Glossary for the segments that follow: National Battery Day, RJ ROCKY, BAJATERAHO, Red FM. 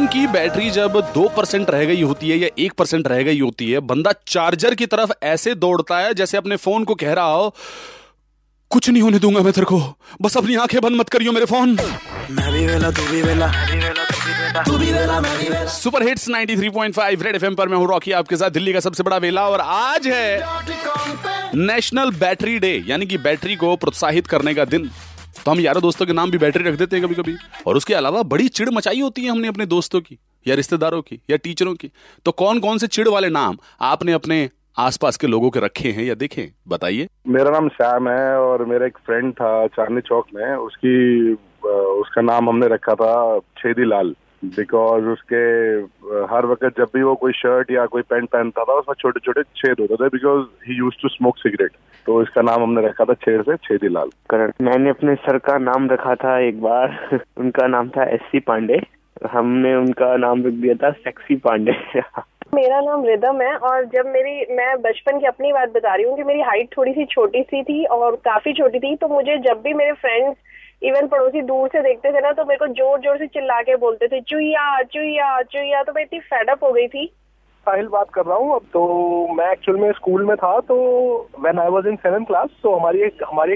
की बैटरी जब 2% रह गई होती है या 1% रह गई होती है, बंदा चार्जर की तरफ ऐसे दौड़ता है जैसे अपने फोन को कह रहा हो, कुछ नहीं होने दूंगा मैं तेरे को, बस अपनी आंखें बंद मत करियो मेरे फोन। मैं भी वेला, तू भी वेला। सुपर हिट्स 93.5 रेड एफएम पर मैं हूं रॉकी, आपके साथ दिल्ली का सबसे बड़ा वेला। और आज है नेशनल बैटरी डे, यानी कि बैटरी को प्रोत्साहित करने का दिन। तो हम यारों दोस्तों के नाम भी बैटरी रख देते हैं कभी कभी। और उसके अलावा बड़ी चिड़ मचाई होती है हमने अपने दोस्तों की या रिश्तेदारों की या टीचरों की। तो कौन कौन से चिड़ वाले नाम आपने अपने आसपास के लोगों के रखे हैं या देखे, बताइए। मेरा नाम श्याम है और मेरा एक फ्रेंड था चांदनी चौक में, उसका नाम हमने रखा था छेदी लाल, बिकॉज उसके हर वक्त जब भी वो कोई शर्ट या कोई पैंट पहनता था उसमें छोटे छोटे छेद होते थे, because he used to smoke cigarette. तो इसका नाम हमने रखा था छेद से छेदी लाल। मैंने अपने सर का नाम रखा था एक बार, उनका नाम था एससी पांडे, हमने उनका नाम रख दिया था सेक्सी पांडे। मेरा नाम रिदम है और जब मैं बचपन की अपनी बात बता रही हूँ कि मेरी हाइट थोड़ी सी छोटी सी थी और काफी छोटी थी, तो मुझे जब भी मेरे फ्रेंड्स इवन पड़ोसी दूर से देखते थे ना, तो मेरे को जोर जोर से चिल्ला के बोलते थे चुईया चुईया चुईया। तो मैं इतनी फेडअप हो गई थी। साहिल बात कर रहा हूँ। अब तो मैं एक्चुअल में स्कूल में था, तो when I was in 7th class, तो हमारी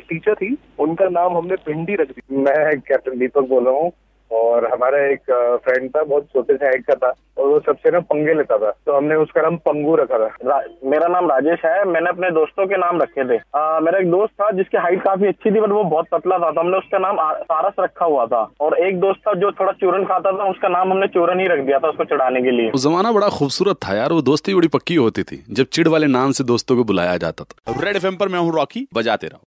एक टीचर थी, उनका नाम हमने पिंडी रख दी। मैं कैप्टन दीपक बोल रहा हूँ और हमारा एक फ्रेंड था, बहुत छोटे से हाइट का था और वो सबसे ना पंगे लेता था, तो हमने उसका नाम पंगू रखा था। मेरा नाम राजेश है। मैंने अपने दोस्तों के नाम रखे थे। मेरा एक दोस्त था जिसकी हाइट काफी अच्छी थी बट वो बहुत पतला था, तो हमने उसका नाम सारस रखा हुआ था। और एक दोस्त था जो थोड़ा चूरन खाता था, उसका नाम हमने चूरन ही रख दिया था उसको चढ़ाने के लिए। जमाना बड़ा खूबसूरत था यार, वो दोस्ती बड़ी पक्की होती थी जब चिड़ वाले नाम से दोस्तों को बुलाया जाता था। रेड एफएम पर मैं हूँ रॉकी, बजाते रहो।